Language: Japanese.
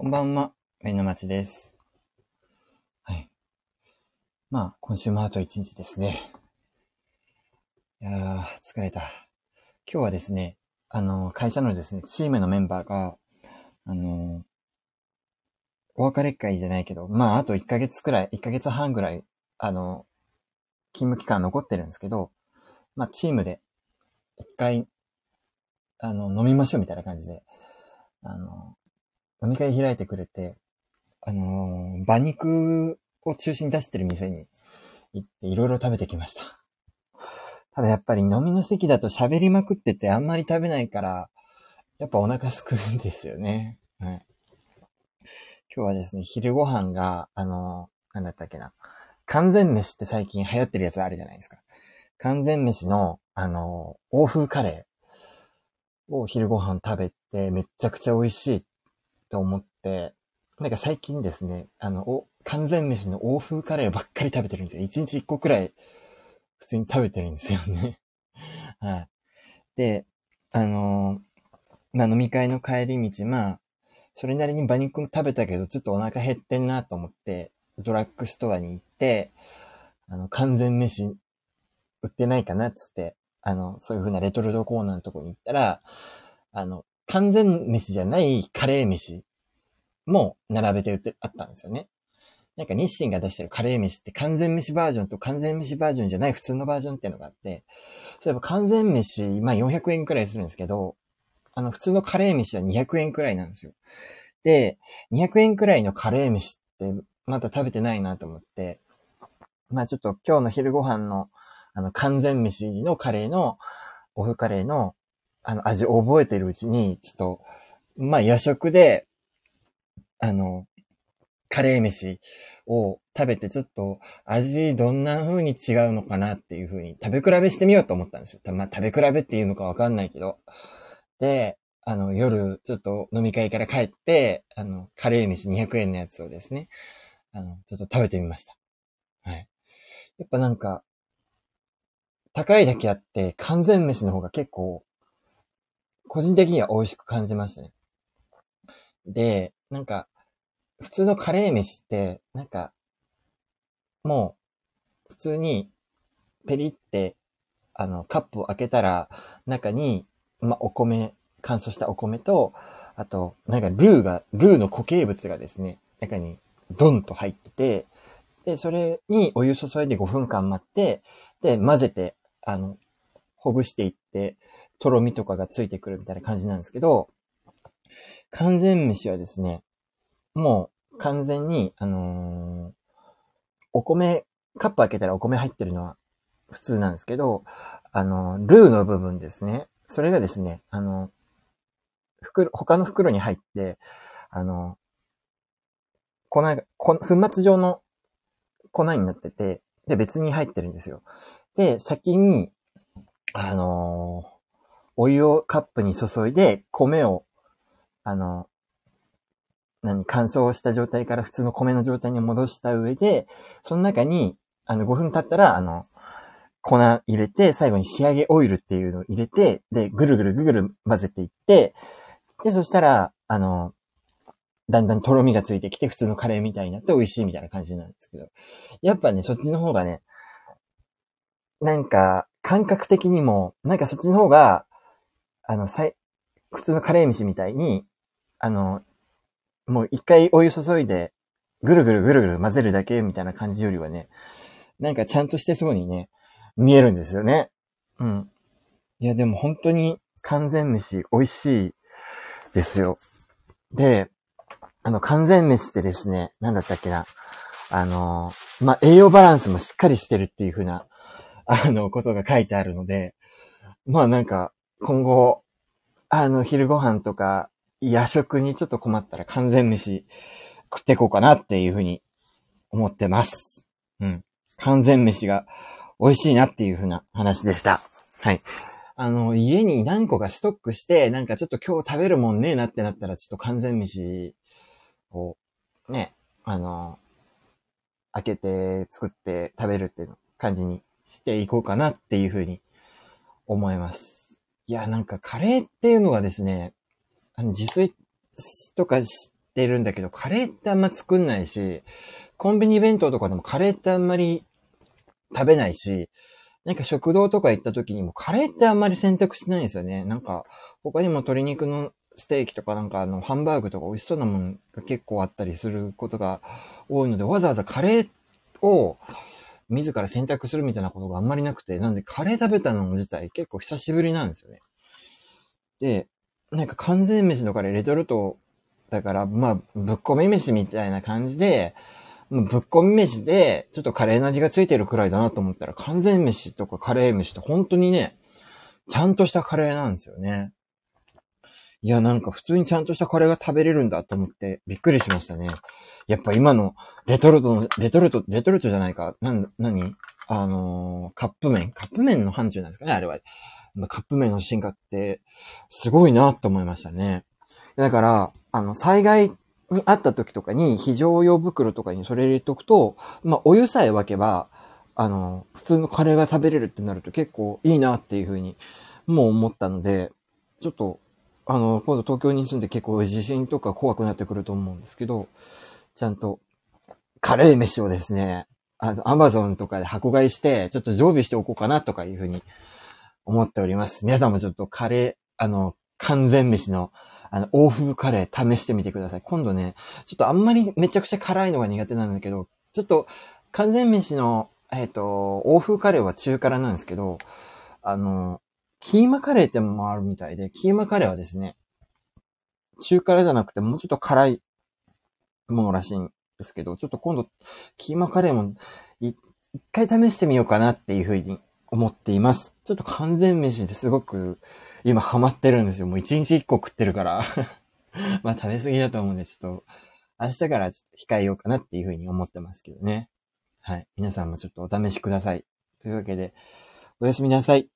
こんばんは、上野町です。はい。まあ、今週もあと1日ですね。いやー、疲れた。今日はですね、会社のですね、チームのメンバーが、お別れ会じゃないけど、まあ、あと1ヶ月半ぐらい、勤務期間残ってるんですけど、まあ、チームで、一回、飲みましょうみたいな感じで、飲み会開いてくれて、馬肉を中心に出してる店に行っていろいろ食べてきました。ただやっぱり飲みの席だと喋りまくっててあんまり食べないから、やっぱお腹すくんですよね。はい。今日はですね、昼ご飯が、なんだったっけな。完全飯って最近流行ってるやつあるじゃないですか。完全飯の、欧風カレーを昼ご飯食べてめちゃくちゃ美味しいと思って、なんか最近ですね、完全飯の欧風カレーばっかり食べてるんですよ。1日1個くらい普通に食べてるんですよね。はい。で、まあ、飲み会の帰り道、まあ、それなりに馬肉も食べたけど、ちょっとお腹減ってんなと思って、ドラッグストアに行って、完全飯売ってないかなっつって、そういう風なレトルトコーナーのとこに行ったら、完全飯じゃないカレー飯も並べて売ってあったんですよね。なんか日清が出してるカレー飯って完全飯バージョンと完全飯バージョンじゃない普通のバージョンっていうのがあって、そういえば完全飯、まあ400円くらいするんですけど、普通のカレー飯は200円くらいなんですよ。で、200円くらいのカレー飯ってまだ食べてないなと思って、まあちょっと今日の昼ご飯の完全飯のカレーの、オフカレーの味を覚えてるうちに、ちょっと、まあ、夜食で、カレー飯を食べて、ちょっと、味どんな風に違うのかなっていう風に、食べ比べしてみようと思ったんですよ。まあ、食べ比べっていうのかわかんないけど。で、夜、ちょっと飲み会から帰って、カレー飯200円のやつをですね、ちょっと食べてみました。はい。やっぱなんか、高いだけあって、完全飯の方が結構、個人的には美味しく感じましたね。で、なんか、普通のカレー飯って、なんか、もう、普通に、ペリって、カップを開けたら、中に、まあ、お米、乾燥したお米と、あと、なんか、ルーの固形物がですね、中に、ドンと入ってて、で、それにお湯注いで5分間待って、で、混ぜて、ほぐしていって、とろみとかがついてくるみたいな感じなんですけど、完全飯はですね、もう完全に、お米、カップ開けたらお米入ってるのは普通なんですけど、ルーの部分ですね、それがですね、他の袋に入って、粉末状の粉になってて、で、別に入ってるんですよ。で、先に、お湯をカップに注いで、米を、乾燥した状態から普通の米の状態に戻した上で、その中に、5分経ったら、粉入れて、最後に仕上げオイルっていうのを入れて、で、ぐるぐる混ぜていって、で、そしたら、だんだんとろみがついてきて、普通のカレーみたいになって美味しいみたいな感じなんですけど、やっぱね、そっちの方がね、なんか、感覚的にも、なんかそっちの方が、普通のカレー飯みたいに、もう一回お湯注いで、ぐるぐる混ぜるだけみたいな感じよりはね、なんかちゃんとしてそうにね、見えるんですよね。うん。いや、でも本当に完全飯美味しいですよ。で、完全飯ってですね、なんだったっけな。まあ、栄養バランスもしっかりしてるっていう風な、ことが書いてあるので、まあなんか、今後、昼ご飯とか、夜食にちょっと困ったら完全飯食っていこうかなっていうふうに思ってます。うん。完全飯が美味しいなっていうふうな話でした。はい。家に何個かストックして、なんかちょっと今日食べるもんねえなってなったら、ちょっと完全飯をね、開けて作って食べるっていう感じにしていこうかなっていうふうに思います。いや、なんかカレーっていうのがですね、自炊とかしってるんだけど、カレーってあんま作んないし、コンビニ弁当とかでもカレーってあんまり食べないし、なんか食堂とか行った時にもカレーってあんまり選択しないんですよね。なんか他にも鶏肉のステーキとかなんかハンバーグとか美味しそうなものが結構あったりすることが多いので、わざわざカレーを自ら選択するみたいなことがあんまりなくて、なんでカレー食べたの自体結構久しぶりなんですよね。で、なんか完全飯のカレー、レトルトだから、まあ、ぶっこみ飯みたいな感じで、ぶっこみ飯で、ちょっとカレーの味がついてるくらいだなと思ったら、完全飯とかカレー飯って本当にね、ちゃんとしたカレーなんですよね。いや、なんか普通にちゃんとしたカレーが食べれるんだと思ってびっくりしましたね。やっぱ今のレトルトじゃないか。カップ麺の範疇なんですかね、あれは。カップ麺の進化ってすごいなと思いましたね。だから、災害にあった時とかに非常用袋とかにそれ入れとくと、まあお湯さえ沸けば、普通のカレーが食べれるってなると結構いいなっていうふうにもう思ったので、ちょっと、今度東京に住んで結構地震とか怖くなってくると思うんですけど、ちゃんとカレー飯をですね、Amazon とかで箱買いして、ちょっと常備しておこうかなとかいうふうに思っております。皆さんもちょっとカレー、完全飯の、欧風カレー試してみてください。今度ね、ちょっとあんまりめちゃくちゃ辛いのが苦手なんだけど、ちょっと完全飯の、欧風カレーは中辛なんですけど、キーマカレーってのもあるみたいで、キーマカレーはですね、中辛じゃなくてもうちょっと辛いものらしいんですけど、ちょっと今度、キーマカレーも一回試してみようかなっていうふうに思っています。ちょっと完全飯ですごく今ハマってるんですよ。もう一日一個食ってるから。まあ食べ過ぎだと思うんで、ちょっと明日からちょっと控えようかなっていうふうに思ってますけどね。はい。皆さんもちょっとお試しください。というわけで、おやすみなさい。